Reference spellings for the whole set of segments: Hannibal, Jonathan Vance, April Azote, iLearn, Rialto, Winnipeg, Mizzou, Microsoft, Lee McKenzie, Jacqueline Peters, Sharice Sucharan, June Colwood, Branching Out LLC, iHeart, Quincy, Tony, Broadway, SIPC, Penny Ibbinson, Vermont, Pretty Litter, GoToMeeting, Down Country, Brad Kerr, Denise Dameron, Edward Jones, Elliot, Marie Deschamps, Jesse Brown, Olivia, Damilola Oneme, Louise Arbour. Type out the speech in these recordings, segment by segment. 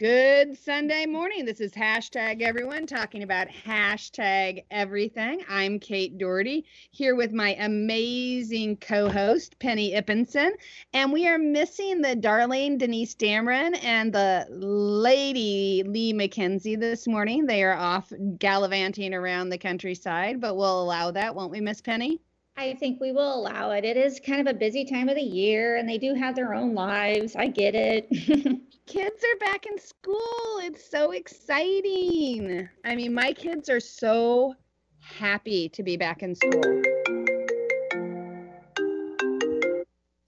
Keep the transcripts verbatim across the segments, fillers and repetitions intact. Good Sunday morning. This is Hashtag Everyone, talking about hashtag everything. I'm Kate Doherty, here with my amazing co-host, Penny Ibbinson. And we are missing the darling Denise Dameron and the lady Lee McKenzie this morning. They are off gallivanting around the countryside, but we'll allow that, won't we, Miss Penny? I think we will allow it. It is kind of a busy time of the year, and they do have their own lives. I get it. Kids are back in school. It's so exciting. I mean, my kids are so happy to be back in school.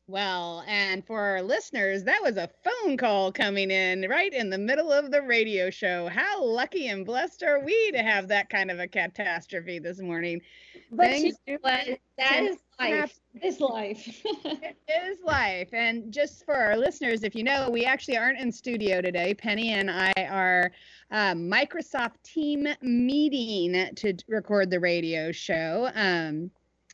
Well, and for our listeners, that was a phone call coming in right in the middle of the radio show. How lucky and blessed are we to have that kind of a catastrophe this morning? But you know what? That is life. It is life. It is life. And just for our listeners, if you know, we actually aren't in studio today. Penny and I are uh, Microsoft team meeting to record the radio show. Um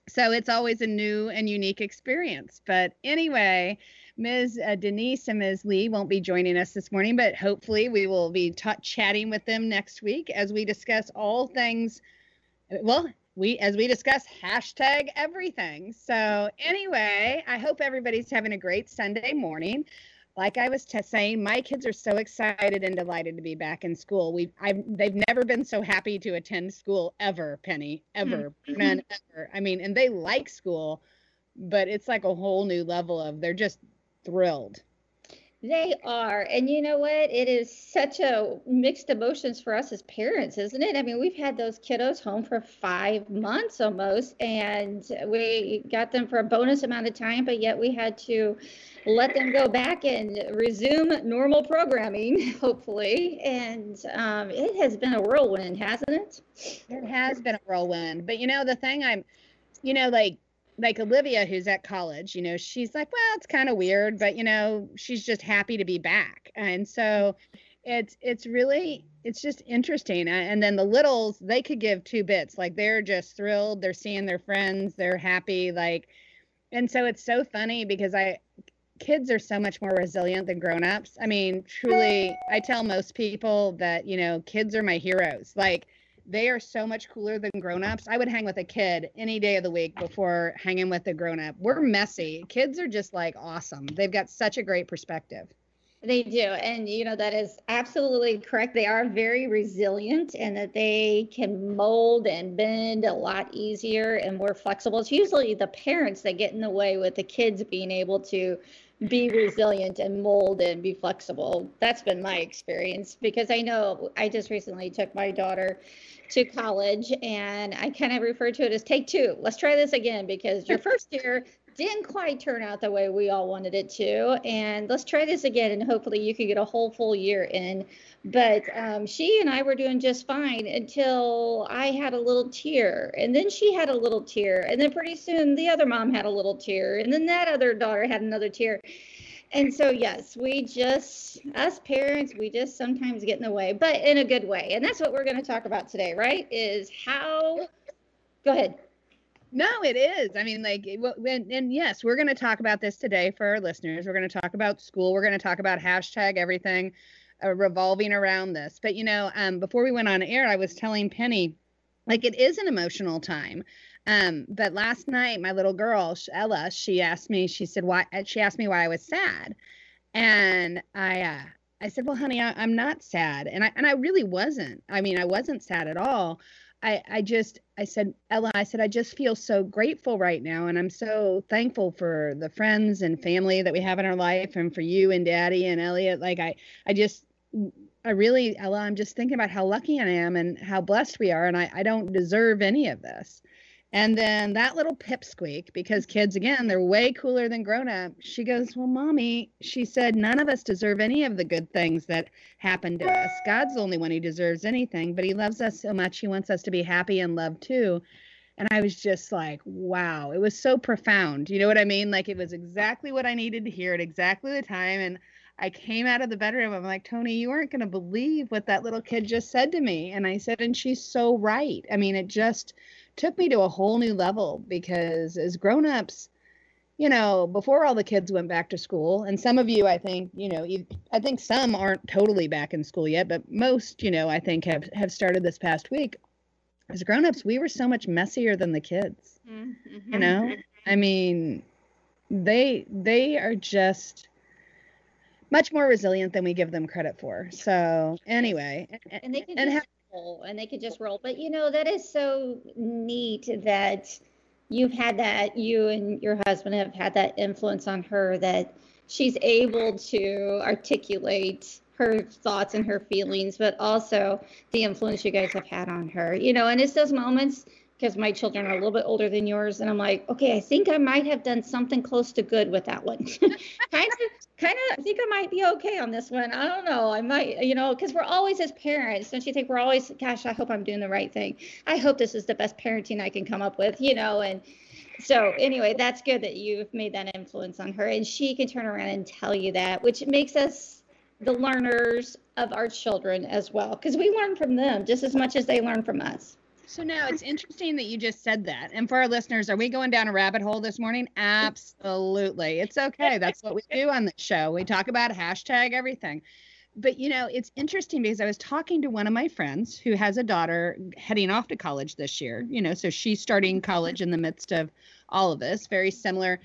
So it's always a new and unique experience. But anyway, Miz Denise and Miz Lee won't be joining us this morning, but hopefully we will be t- chatting with them next week as we discuss all things, well, we as we discuss hashtag everything. So anyway, I hope everybody's having a great Sunday morning. Like I was t- saying, my kids are so excited and delighted to be back in school. We've, I've, they've never been so happy to attend school ever, Penny, ever, none ever. I mean, and they like school, but it's like a whole new level of they're just thrilled. They are. And you know what? It is such a mixed emotions for us as parents, isn't it? I mean, we've had those kiddos home for five months almost, and we got them for a bonus amount of time, but yet we had to let them go back and resume normal programming, hopefully. And um, it has been a whirlwind, hasn't it? It has been a whirlwind. But, you know, the thing I'm, you know, like, Like Olivia, who's at college, you know, she's like, well, it's kind of weird, but, you know, she's just happy to be back. And so it's it's really, it's just interesting. And then the littles, they could give two bits. Like, they're just thrilled. They're seeing their friends. They're happy. Like, and so it's so funny because I, kids are so much more resilient than grownups. I mean, truly, I tell most people that, you know, kids are my heroes. Like, they are so much cooler than grownups. I would hang with a kid any day of the week before hanging with a grown-up. We're messy. Kids are just like awesome. They've got such a great perspective. They do. And, you know, that is absolutely correct. They are very resilient and that they can mold and bend a lot easier and more flexible. It's usually the parents that get in the way with the kids being able to be resilient and mold and be flexible. That's been my experience because I know I just recently took my daughter to college and I kind of refer to it as take two. Let's try this again because your first year didn't quite turn out the way we all wanted it to. And let's try this again and hopefully you could get a whole full year in. But um, she and I were doing just fine until I had a little tear and then she had a little tear and then pretty soon the other mom had a little tear and then that other daughter had another tear. And so, yes, we just, us parents, we just sometimes get in the way, but in a good way. And that's what we're going to talk about today, right? Is how, go ahead. No, it is. I mean, like, and, and yes, we're going to talk about this today for our listeners. We're going to talk about school. We're going to talk about hashtag everything uh, revolving around this. But, you know, um, before we went on air, I was telling Penny, like, it is an emotional time. Um, but last night, my little girl, Ella, she asked me, she said, why, she asked me why I was sad. And I, uh, I said, well, honey, I, I'm not sad. And I, and I really wasn't. I mean, I wasn't sad at all. I, I just, I said, Ella, I said, I just feel so grateful right now. And I'm so thankful for the friends and family that we have in our life and for you and Daddy and Elliot. Like, I, I just, I really, Ella, I'm just thinking about how lucky I am and how blessed we are. And I, I don't deserve any of this. And then that little pipsqueak, because kids, again, they're way cooler than grown up. She goes, well, Mommy, she said, none of us deserve any of the good things that happened to us. God's the only one who deserves anything, but he loves us so much. He wants us to be happy and loved too. And I was just like, wow, it was so profound. You know what I mean? Like, it was exactly what I needed to hear at exactly the time. And I came out of the bedroom. I'm like, Tony, you aren't going to believe what that little kid just said to me. And I said, and she's so right. I mean, it just took me to a whole new level because as grownups, you know, before all the kids went back to school. And some of you, I think, you know, you, I think some aren't totally back in school yet, but most, you know, I think have, have started this past week. As grownups, we were so much messier than the kids, mm-hmm. you know? I mean, they they are just much more resilient than we give them credit for. So anyway. And, and they can and just ha- roll, and they could just roll. But, you know, that is so neat that you've had that, you and your husband have had that influence on her, that she's able to articulate her thoughts and her feelings, but also the influence you guys have had on her, you know, and it's those moments, because my children are a little bit older than yours. And I'm like, okay, I think I might have done something close to good with that one. kind of, kind of, I think I might be okay on this one. I don't know. I might, you know, because we're always as parents, don't you think we're always, gosh, I hope I'm doing the right thing. I hope this is the best parenting I can come up with, you know, and so anyway, that's good that you've made that influence on her, and she can turn around and tell you that, which makes us the learners of our children as well, because we learn from them just as much as they learn from us. So now it's interesting that you just said that. And for our listeners, are we going down a rabbit hole this morning? Absolutely. It's okay. That's what we do on the show. We talk about hashtag everything. But, you know, it's interesting because I was talking to one of my friends who has a daughter heading off to college this year, you know, so she's starting college in the midst of all of this, very similar.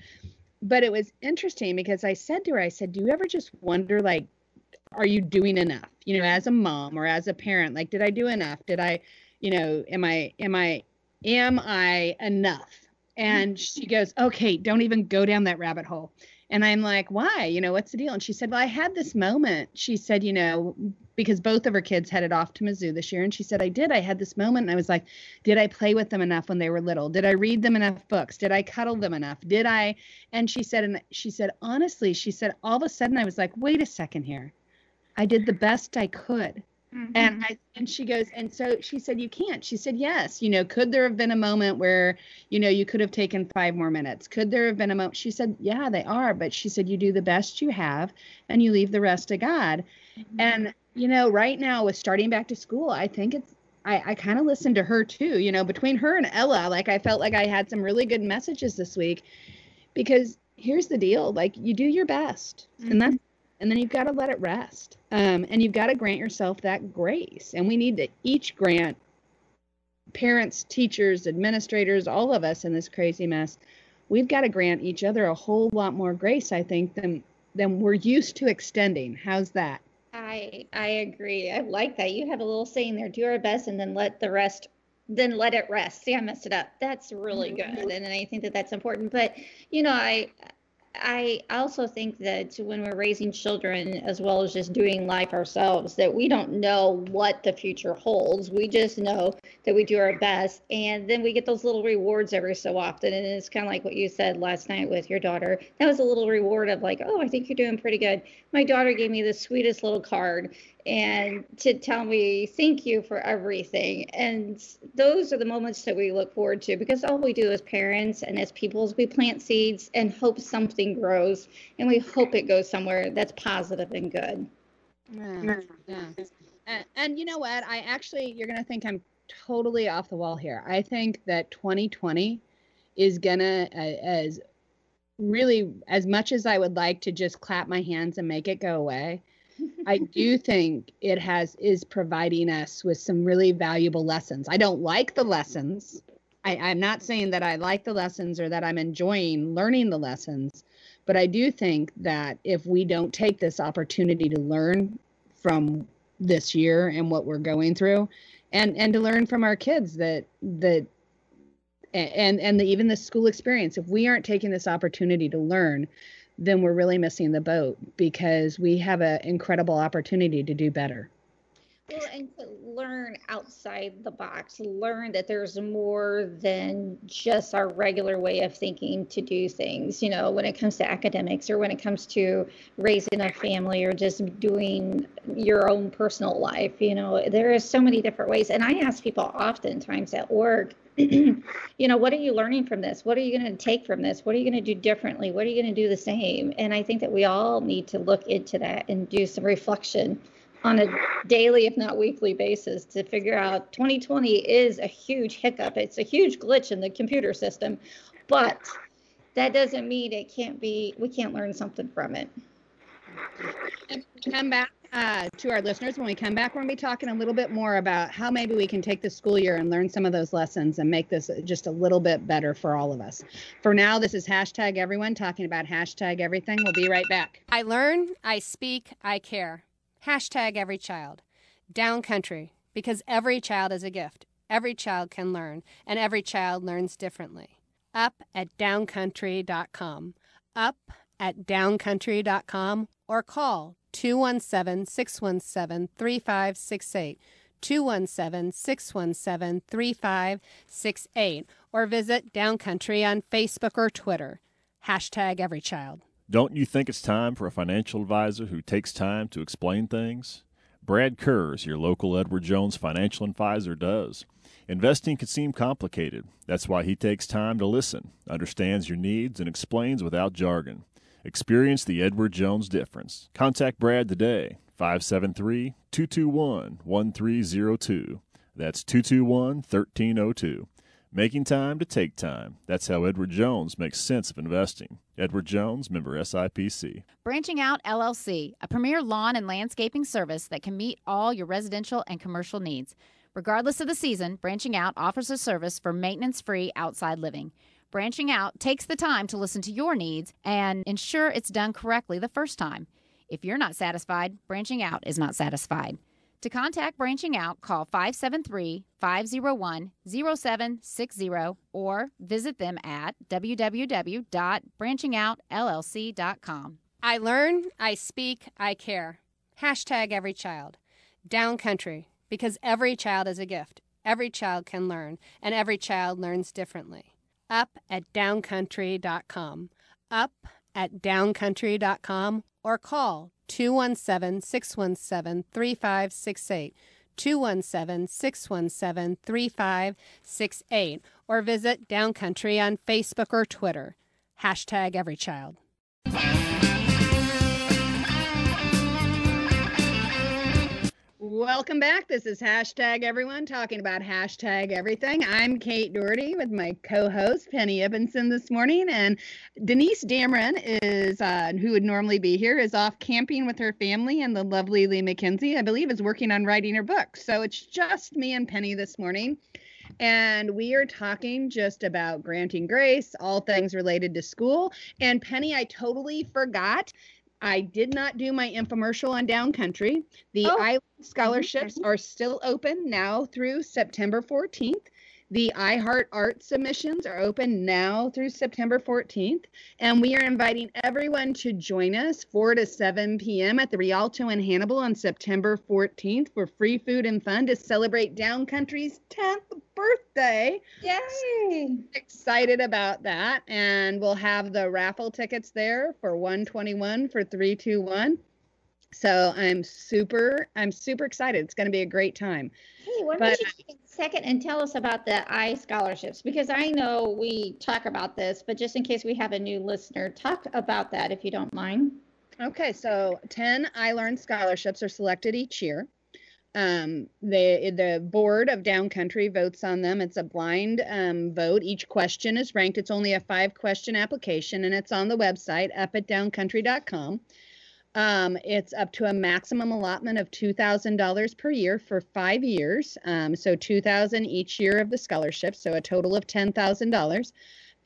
But it was interesting because I said to her, I said, do you ever just wonder, like, are you doing enough, you know, as a mom or as a parent? Like, did I do enough? Did I, you know, am I, am I, am I enough? And she goes, okay, don't even go down that rabbit hole. And I'm like, why? You know, what's the deal? And she said, well, I had this moment. She said, you know, because both of her kids headed off to Mizzou this year. And she said, I did. I had this moment. And I was like, did I play with them enough when they were little? Did I read them enough books? Did I cuddle them enough? Did I? And she said, and she said, honestly, she said, all of a sudden I was like, wait a second here. I did the best I could. Mm-hmm. And I, and she goes, and so she said, you can't. She said, yes, you know, could there have been a moment where, you know, you could have taken five more minutes? Could there have been a moment? She said, yeah, they are. But she said, you do the best you have and you leave the rest to God. Mm-hmm. And, you know, right now with starting back to school, I think it's, I, I kind of listened to her too, you know, between her and Ella, like I felt like I had some really good messages this week, because here's the deal, like you do your best, mm-hmm. and that's, and then you've got to let it rest. Um, and you've got to grant yourself that grace. And we need to each grant parents, teachers, administrators, all of us in this crazy mess. We've got to grant each other a whole lot more grace, I think, than than we're used to extending. How's that? I I agree. I like that. You have a little saying there, do our best and then let the rest then let it rest. See, I messed it up. That's really good. And, and I think that that's important. But, you know, I... I also think that when we're raising children, as well as just doing life ourselves, that we don't know what the future holds. We just know that we do our best. And then we get those little rewards every so often. And it's kind of like what you said last night with your daughter. That was a little reward of like, oh, I think you're doing pretty good. My daughter gave me the sweetest little card and to tell me thank you for everything. And those are the moments that we look forward to, because all we do as parents and as people is we plant seeds and hope something grows, and we hope it goes somewhere that's positive and good. Yeah, yeah. And, and you know what, I actually, you're gonna think I'm totally off the wall here. I think that twenty twenty is gonna, uh, as really, as much as I would like to just clap my hands and make it go away, I do think it has is providing us with some really valuable lessons. I don't like the lessons. I, I'm not saying that I like the lessons or that I'm enjoying learning the lessons, but I do think that if we don't take this opportunity to learn from this year and what we're going through, and, and to learn from our kids that that and and the, even the school experience, if we aren't taking this opportunity to learn, then we're really missing the boat, because we have an incredible opportunity to do better. Well, and to learn outside the box, learn that there's more than just our regular way of thinking to do things, you know, when it comes to academics or when it comes to raising a family or just doing your own personal life. You know, there is so many different ways. And I ask people oftentimes at work, you know, what are you learning from this? What are you going to take from this? What are you going to do differently? What are you going to do the same? And I think that we all need to look into that and do some reflection on a daily, if not weekly basis, to figure out twenty twenty is a huge hiccup. It's a huge glitch in the computer system, but that doesn't mean it can't be, we can't learn something from it. And come back uh, to our listeners. When we come back, we're going to be talking a little bit more about how maybe we can take the school year and learn some of those lessons and make this just a little bit better for all of us. For now, this is hashtag everyone talking about hashtag everything. We'll be right back. I learn, I speak, I care. Hashtag every child. Down Country, because every child is a gift. Every child can learn, and every child learns differently. Up at down country dot com. Up at down country dot com or call two one seven, six one seven, three five six eight, two one seven, six one seven, three five six eight, or visit Down Country on Facebook or Twitter. Hashtag every child. Don't you think it's time for a financial advisor who takes time to explain things? Brad Kerr, your local Edward Jones financial advisor, does. Investing can seem complicated. That's why he takes time to listen, understands your needs, and explains without jargon. Experience the Edward Jones difference. Contact Brad today, five seven three, two two one, one three zero two. That's two two one, one three zero two. Making time to take time. That's how Edward Jones makes sense of investing. Edward Jones, member S I P C. Branching Out L L C, a premier lawn and landscaping service that can meet all your residential and commercial needs. Regardless of the season, Branching Out offers a service for maintenance-free outside living. Branching Out takes the time to listen to your needs and ensure it's done correctly the first time. If you're not satisfied, Branching Out is not satisfied. To contact Branching Out, call five seven three, five zero one, zero seven six zero or visit them at w w w dot branching out l l c dot com. I learn, I speak, I care. Hashtag every child. Down Country, because every child is a gift. Every child can learn, and every child learns differently. Up at down country dot com, up at down country dot com, or call two one seven, six one seven, three five six eight, two one seven, six one seven, three five six eight, or visit Down Country on Facebook or Twitter. Hashtag every child. Welcome back. This is hashtag everyone talking about hashtag everything. I'm Kate Doherty with my co-host Penny Ibbinson this morning, and Denise Dameron is, uh, who would normally be here, is off camping with her family, and the lovely Lee McKenzie, I believe, is working on writing her book. So it's just me and Penny this morning, and we are talking just about granting grace, all things related to school. And Penny, I totally forgot. I did not do my infomercial on Down Country. The oh. iLearn scholarships are still open now through September fourteenth. The iHeart Art submissions are open now through September fourteenth. And we are inviting everyone to join us four to seven p.m. at the Rialto in Hannibal on September fourteenth for free food and fun to celebrate Down Country's tenth birthday. Yay! So excited about that. And we'll have the raffle tickets there for one twenty-one for three two one. So I'm super, I'm super excited. It's going to be a great time. Hey, why don't you take a second and tell us about the I scholarships? Because I know we talk about this, but just in case we have a new listener, talk about that if you don't mind. Okay, so ten iLearn scholarships are selected each year. Um, the, the board of Down Country votes on them. It's a blind um, vote. Each question is ranked. It's only a five-question application, and it's on the website up at down country dot com. Um, it's up to a maximum allotment of two thousand dollars per year for five years. Um, so two thousand dollars each year of the scholarship. So a total of ten thousand dollars.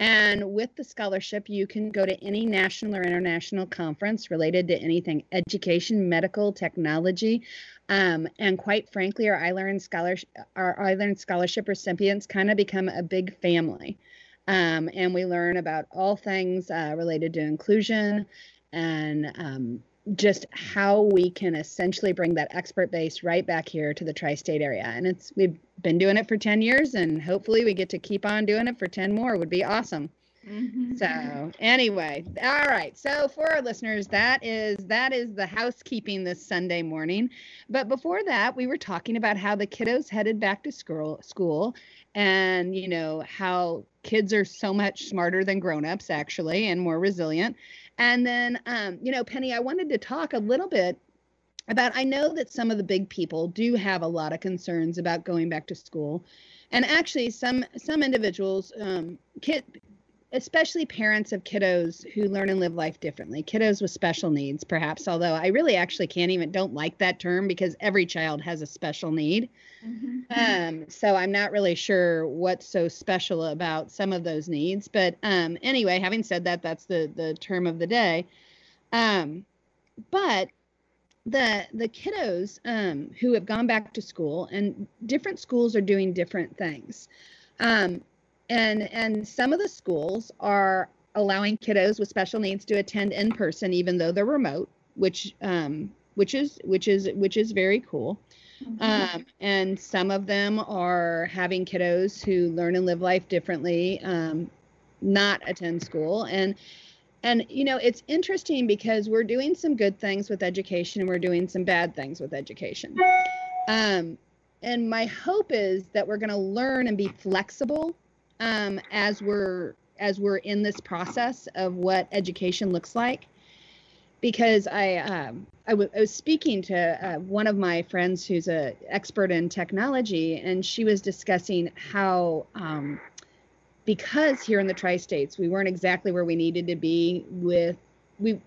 And with the scholarship, you can go to any national or international conference related to anything, education, medical, technology. Um, and quite frankly, our iLearn scholarship, our iLearn scholarship recipients kind of become a big family. Um, and we learn about all things uh, related to inclusion and, um, just how we can essentially bring that expert base right back here to the tri-state area. And it's, we've been doing it for ten years, and hopefully we get to keep on doing it for ten more. Would be awesome. Mm-hmm. So anyway, all right. So for our listeners, that is, that is the housekeeping this Sunday morning. But before that, we were talking about how the kiddos headed back to school, school and, you know, how kids are so much smarter than grownups, actually, and more resilient. And then, um, you know, Penny, I wanted to talk a little bit about, I know that some of the big people do have a lot of concerns about going back to school. And actually, some some individuals, um, kid, especially parents of kiddos who learn and live life differently, kiddos with special needs, perhaps, although I really actually can't even, don't like that term because every child has a special need. Mm-hmm. Um, so I'm not really sure what's so special about some of those needs. But um, anyway, having said that, that's the, the term of the day. Um, but the the kiddos um, who have gone back to school, and different schools are doing different things. Um, And and some of the schools are allowing kiddos with special needs to attend in person, even though they're remote, which um which is which is which is very cool. Mm-hmm. Um, and some of them are having kiddos who learn and live life differently, um, not attend school. And and you know, it's interesting because we're doing some good things with education and we're doing some bad things with education. Um, and my hope is that we're going to learn and be flexible. Um, as we're as we're in this process of what education looks like, because I um, I, w- I was speaking to uh, one of my friends who's an expert in technology, and she was discussing how um, because here in the tri-states we weren't exactly where we needed to be with we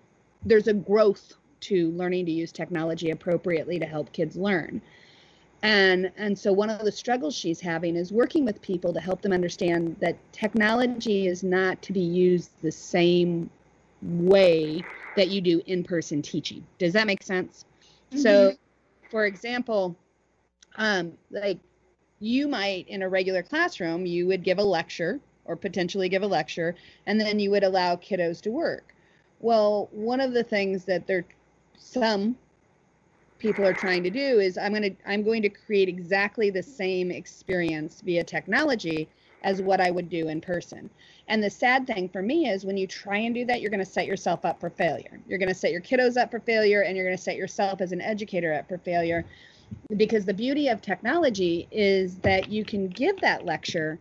there's a growth to learning to use technology appropriately to help kids learn. And and so one of the struggles she's having is working with people to help them understand that technology is not to be used the same way that you do in-person teaching. Does that make sense? Mm-hmm. So, for example, um, like you might in a regular classroom, you would give a lecture or potentially give a lecture, and then you would allow kiddos to work. Well, one of the things that there some people are trying to do is I'm going to I'm going to create exactly the same experience via technology as what I would do in person. And the sad thing for me is when you try and do that, you're going to set yourself up for failure. You're going to set your kiddos up for failure, and you're going to set yourself as an educator up for failure, because the beauty of technology is that you can give that lecture,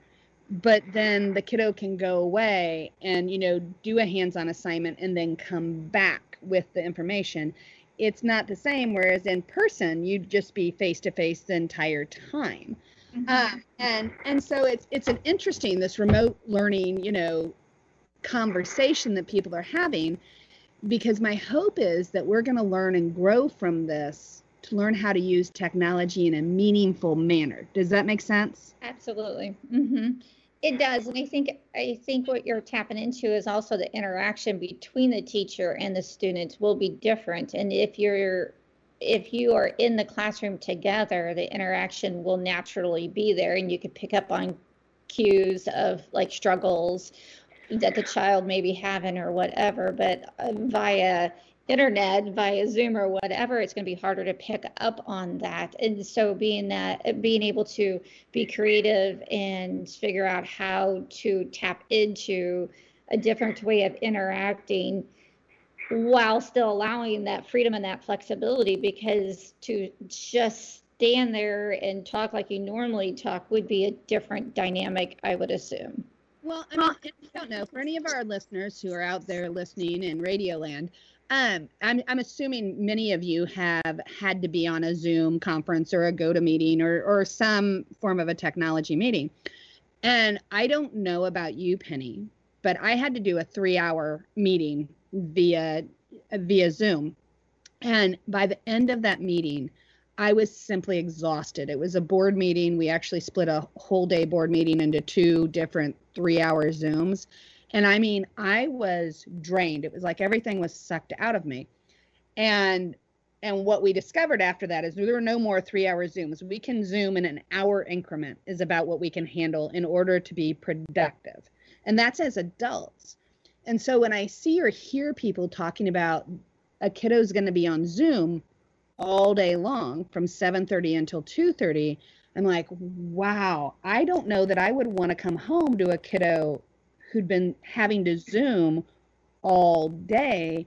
but then the kiddo can go away and, you know, do a hands-on assignment and then come back with the information. It's not the same, whereas in person, you'd just be face-to-face the entire time. Mm-hmm. Uh, and and so it's it's an interesting, this remote learning, you know, conversation that people are having, because my hope is that we're going to learn and grow from this to learn how to use technology in a meaningful manner. Does that make sense? Absolutely. Mm-hmm. It does. And I think I think what you're tapping into is also the interaction between the teacher and the students will be different. And if you're if you are in the classroom together, the interaction will naturally be there, and you can pick up on cues of like struggles that the child may be having or whatever. But via internet, via Zoom or whatever, it's going to be harder to pick up on that. And so being that being able to be creative and figure out how to tap into a different way of interacting while still allowing that freedom and that flexibility, because to just stand there and talk like you normally talk would be a different dynamic, I would assume. Well, I mean, I don't know, for any of our listeners who are out there listening in Radio Land, Um, I'm, I'm assuming many of you have had to be on a Zoom conference or a GoToMeeting or, or some form of a technology meeting. And I don't know about you, Penny, but I had to do a three-hour meeting via via Zoom. And by the end of that meeting, I was simply exhausted. It was a board meeting. We actually split a whole day board meeting into two different three-hour Zooms. And I mean, I was drained. It was like everything was sucked out of me. And and what we discovered after that is there were no more three-hour Zooms. We can Zoom in an hour increment is about what we can handle in order to be productive. And that's as adults. And so when I see or hear people talking about a kiddo's going to be on Zoom all day long from seven thirty until two thirty, I'm like, wow, I don't know that I would want to come home to a kiddo who'd been having to Zoom all day,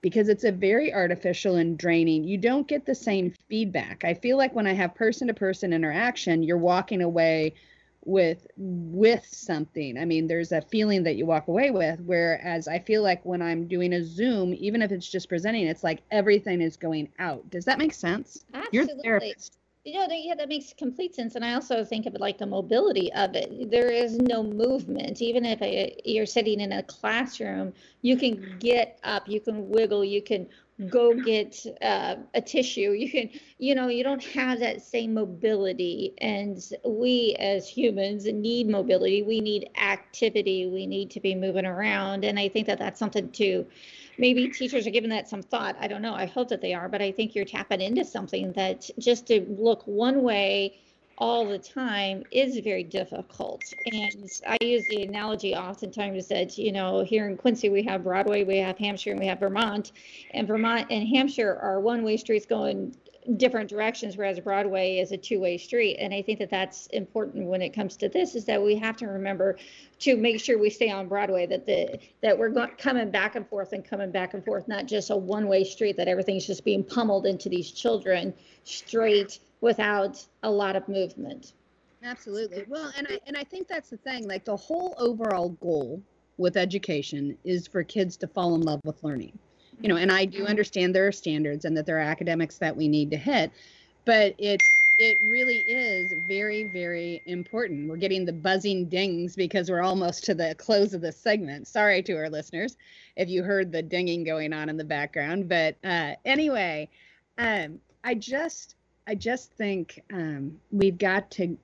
because it's a very artificial and draining. You don't get the same feedback. I feel like when I have person-to-person interaction, you're walking away with with something. I mean, there's a feeling that you walk away with, whereas I feel like when I'm doing a Zoom, even if it's just presenting, it's like everything is going out. Does that make sense? Absolutely. You're a therapist. you know, yeah, that makes complete sense. And I also think of it like the mobility of it. There is no movement. Even if a, you're sitting in a classroom, you can get up, you can wiggle, you can go get uh, a tissue. You can, you know, you don't have that same mobility. And we as humans need mobility. We need activity. We need to be moving around. And I think that that's something to, maybe teachers are giving that some thought. I don't know. I hope that they are, but I think you're tapping into something that just to look one way all the time is very difficult. And I use the analogy oftentimes that, you know, here in Quincy, we have Broadway, we have Hampshire, and we have Vermont. And Vermont and Hampshire are one-way streets going different directions, whereas Broadway is a two-way street. And I think that that's important when it comes to this, is that we have to remember to make sure we stay on Broadway, that the that we're going, coming back and forth and coming back and forth, not just a one-way street, that everything's just being pummeled into these children straight without a lot of movement. Absolutely. Well, and I, and I think that's the thing, like the whole overall goal with education is for kids to fall in love with learning. You know, and I do understand there are standards and that there are academics that we need to hit, but it it really is very, very important. We're getting the buzzing dings because we're almost to the close of this segment. Sorry to our listeners if you heard the dinging going on in the background. But uh, anyway, um, I just I just think um, we've got to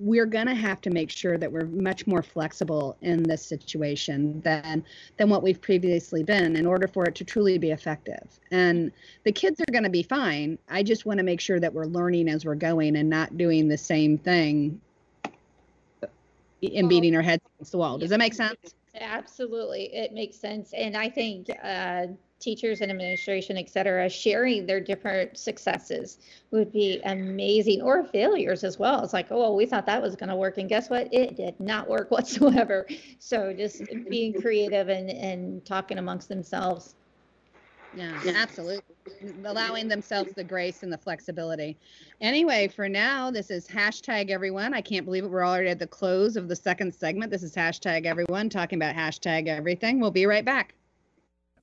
we're going to have to make sure that we're much more flexible in this situation than than what we've previously been in order for it to truly be effective. And the kids are going to be fine. I just want to make sure that we're learning as we're going and not doing the same thing and beating our heads against the wall. Does that make sense? Absolutely. It makes sense. And I think uh, teachers and administration, et cetera, sharing their different successes would be amazing, or failures as well. It's like, oh, well, we thought that was going to work. And guess what? It did not work whatsoever. So just being creative and, and talking amongst themselves. Yeah, absolutely. Allowing themselves the grace and the flexibility. Anyway, for now, this is hashtag everyone. I can't believe it. We're already at the close of the second segment. This is hashtag everyone, talking about hashtag everything. We'll be right back.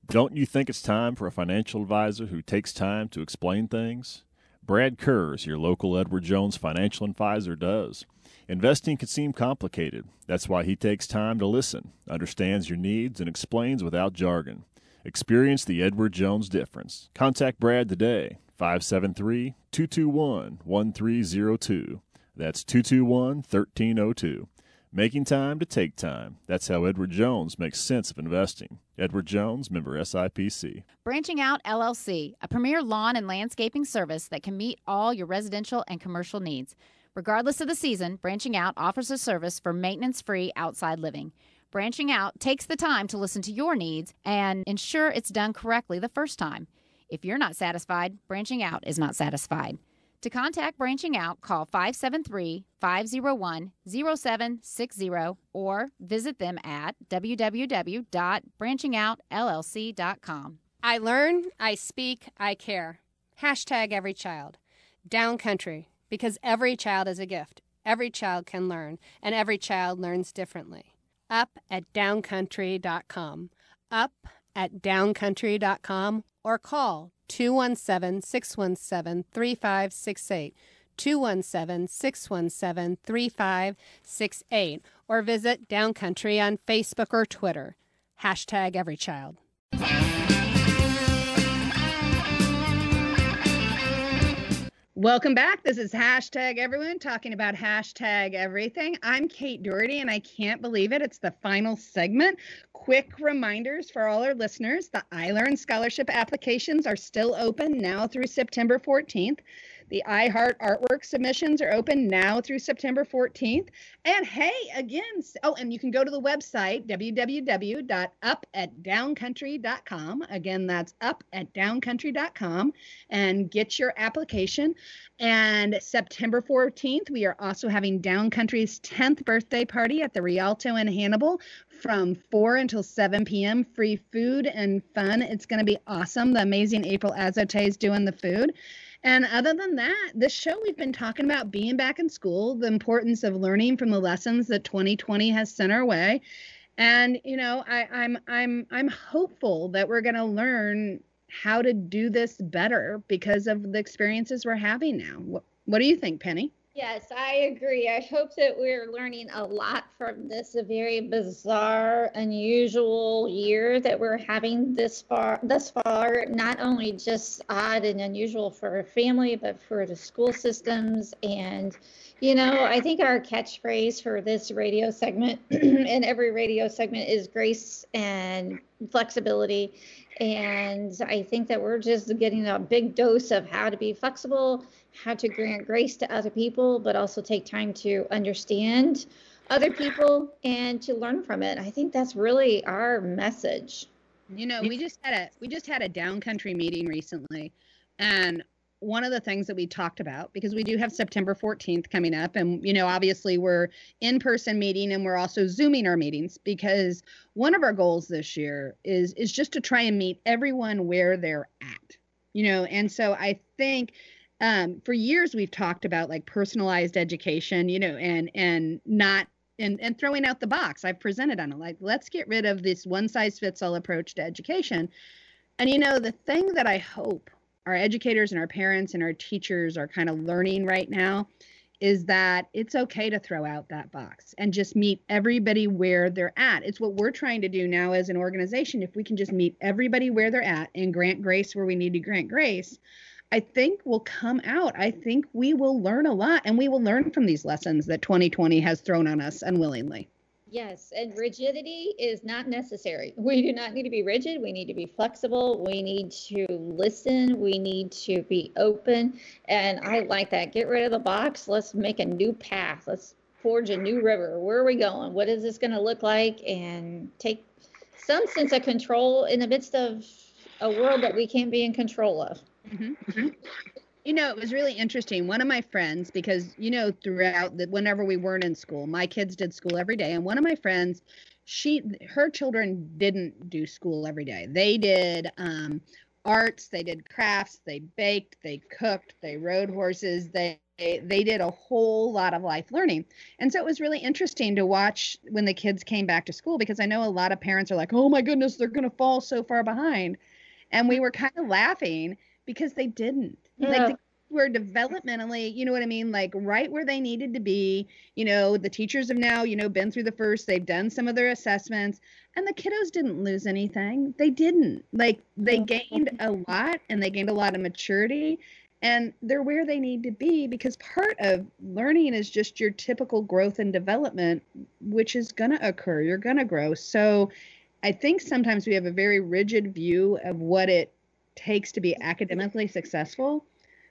Don't you think it's time for a financial advisor who takes time to explain things? Brad Kerr is your local Edward Jones financial advisor does. Investing can seem complicated. That's why he takes time to listen, understands your needs, and explains without jargon. Experience the Edward Jones difference. Contact Brad today, five seven three, two two one, one three zero two. That's two two one, one three zero two. Making time to take time. That's how Edward Jones makes sense of investing. Edward Jones, member S I P C. Branching Out L L C, a premier lawn and landscaping service that can meet all your residential and commercial needs. Regardless of the season, Branching Out offers a service for maintenance-free outside living. Branching Out takes the time to listen to your needs and ensure it's done correctly the first time. If you're not satisfied, Branching Out is not satisfied. To contact Branching Out, call five seven three, five zero one, zero seven six zero or visit them at w w w dot branching out l l c dot com. I learn, I speak, I care. Hashtag every child. Down Country, because every child is a gift. Every child can learn, and every child learns differently. Up at down country dot com. Up at down country dot com or call two one seven, six one seven, three five six eight, two one seven, six one seven, three five six eight, or visit Down Country on Facebook or Twitter. Hashtag every child. Welcome back. This is hashtag everyone, talking about hashtag everything. I'm Kate Doherty, and I can't believe it. It's the final segment. Quick reminders for all our listeners. The iLearn scholarship applications are still open now through September fourteenth. The iHeart artwork submissions are open now through September fourteenth. And hey, again, oh, and you can go to the website, w w w dot up at down country dot com. Again, that's up at down country dot com, and get your application. And September fourteenth, we are also having Down Country's tenth birthday party at the Rialto in Hannibal from four until seven p.m. Free food and fun. It's going to be awesome. The amazing April Azote is doing the food. And other than that, this show we've been talking about being back in school, the importance of learning from the lessons that twenty twenty has sent our way. And, you know, I, I'm I'm I'm hopeful that we're going to learn how to do this better because of the experiences we're having now. What do you think, Penny? Yes, I agree. I hope that we're learning a lot from this a very bizarre, unusual year that we're having this far, thus far, not only just odd and unusual for our family, but for the school systems. And, you know, I think our catchphrase for this radio segment and every radio segment is grace and flexibility. And I think that we're just getting a big dose of how to be flexible, how to grant grace to other people, but also take time to understand other people and to learn from it. I think that's really our message. You know, we just had a we just had a Down Country meeting recently. And one of the things that we talked about, because we do have September fourteenth coming up, and, you know, obviously we're in-person meeting and we're also Zooming our meetings, because one of our goals this year is is just to try and meet everyone where they're at, you know. And so I think um, for years we've talked about like personalized education, you know, and and not and, and throwing out the box. I've presented on it, like, let's get rid of this one-size-fits-all approach to education. And, you know, the thing that I hope our educators and our parents and our teachers are kind of learning right now is that it's okay to throw out that box and just meet everybody where they're at. It's what we're trying to do now as an organization. If we can just meet everybody where they're at and grant grace where we need to grant grace, I think we'll come out. I think we will learn a lot, and we will learn from these lessons that twenty twenty has thrown on us unwillingly. Yes, and rigidity is not necessary. We do not need to be rigid. We need to be flexible. We need to listen. We need to be open. And I like that. Get rid of the box. Let's make a new path. Let's forge a new river. Where are we going? What is this going to look like? And take some sense of control in the midst of a world that we can't be in control of. Mm-hmm. Mm-hmm. You know, it was really interesting. One of my friends, because, you know, throughout the, whenever we weren't in school, my kids did school every day. And one of my friends, she, her children didn't do school every day. They did um, arts, they did crafts, they baked, they cooked, they rode horses, they, they they did a whole lot of life learning. And so it was really interesting to watch when the kids came back to school, because I know a lot of parents are like, oh my goodness, they're going to fall so far behind. And we were kind of laughing because they didn't. Yeah. Like, the, we're developmentally, you know what I mean? Like, right where they needed to be. You know, the teachers have now, you know, been through the first, they've done some of their assessments, and the kiddos didn't lose anything. They didn't. Like, they gained a lot, and they gained a lot of maturity, and they're where they need to be, because part of learning is just your typical growth and development, which is going to occur. You're going to grow. So I think sometimes we have a very rigid view of what it takes to be academically successful.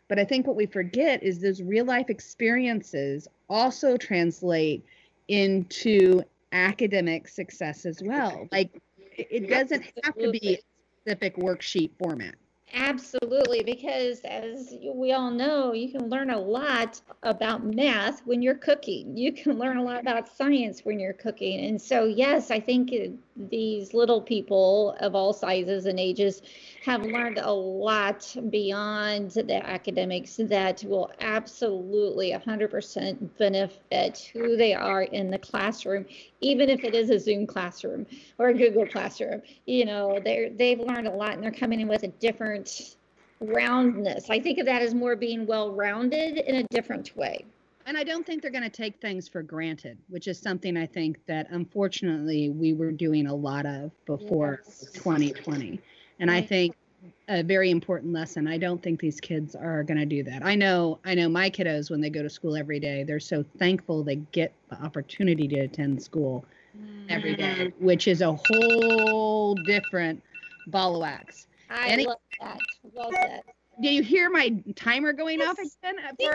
But I think what we forget is those real life experiences also translate into academic success as well. Like, it doesn't have to be a specific worksheet format. Absolutely, because as we all know, you can learn a lot about math when you're cooking. You can learn a lot about science when you're cooking. And so, yes, I think these little people of all sizes and ages have learned a lot beyond the academics that will absolutely one hundred percent benefit who they are in the classroom, even if it is a Zoom classroom or a Google classroom. You know, they're, they've learned a lot, and they're coming in with a different roundness. I think of that as more being well-rounded in a different way. And I don't think they're going to take things for granted, which is something I think that, unfortunately, we were doing a lot of before yes. twenty twenty. And right. I think a very important lesson. I don't think these kids are going to do that. I know, I know my kiddos, when they go to school every day, they're so thankful they get the opportunity to attend school mm. every day, which is a whole different ball of wax. I Any, love that. Love that. Do you hear my timer going yes. off again? For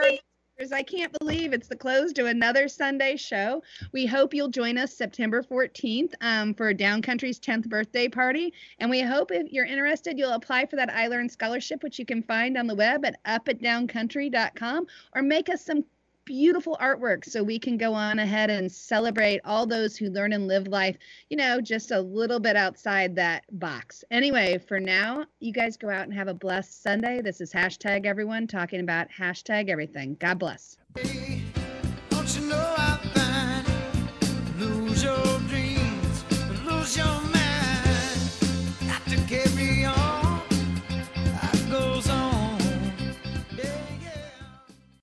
listeners, I can't believe it's the close to another Sunday show. We hope you'll join us September fourteenth um, for Down Country's tenth birthday party. And we hope, if you're interested, you'll apply for that iLearn scholarship, which you can find on the web at up at down country dot com, or make us some beautiful artwork so we can go on ahead and celebrate all those who learn and live life, you know, just a little bit outside that box. Anyway, for now, you guys go out and have a blessed Sunday. This is hashtag everyone talking about hashtag everything. God bless. Hey, don't you know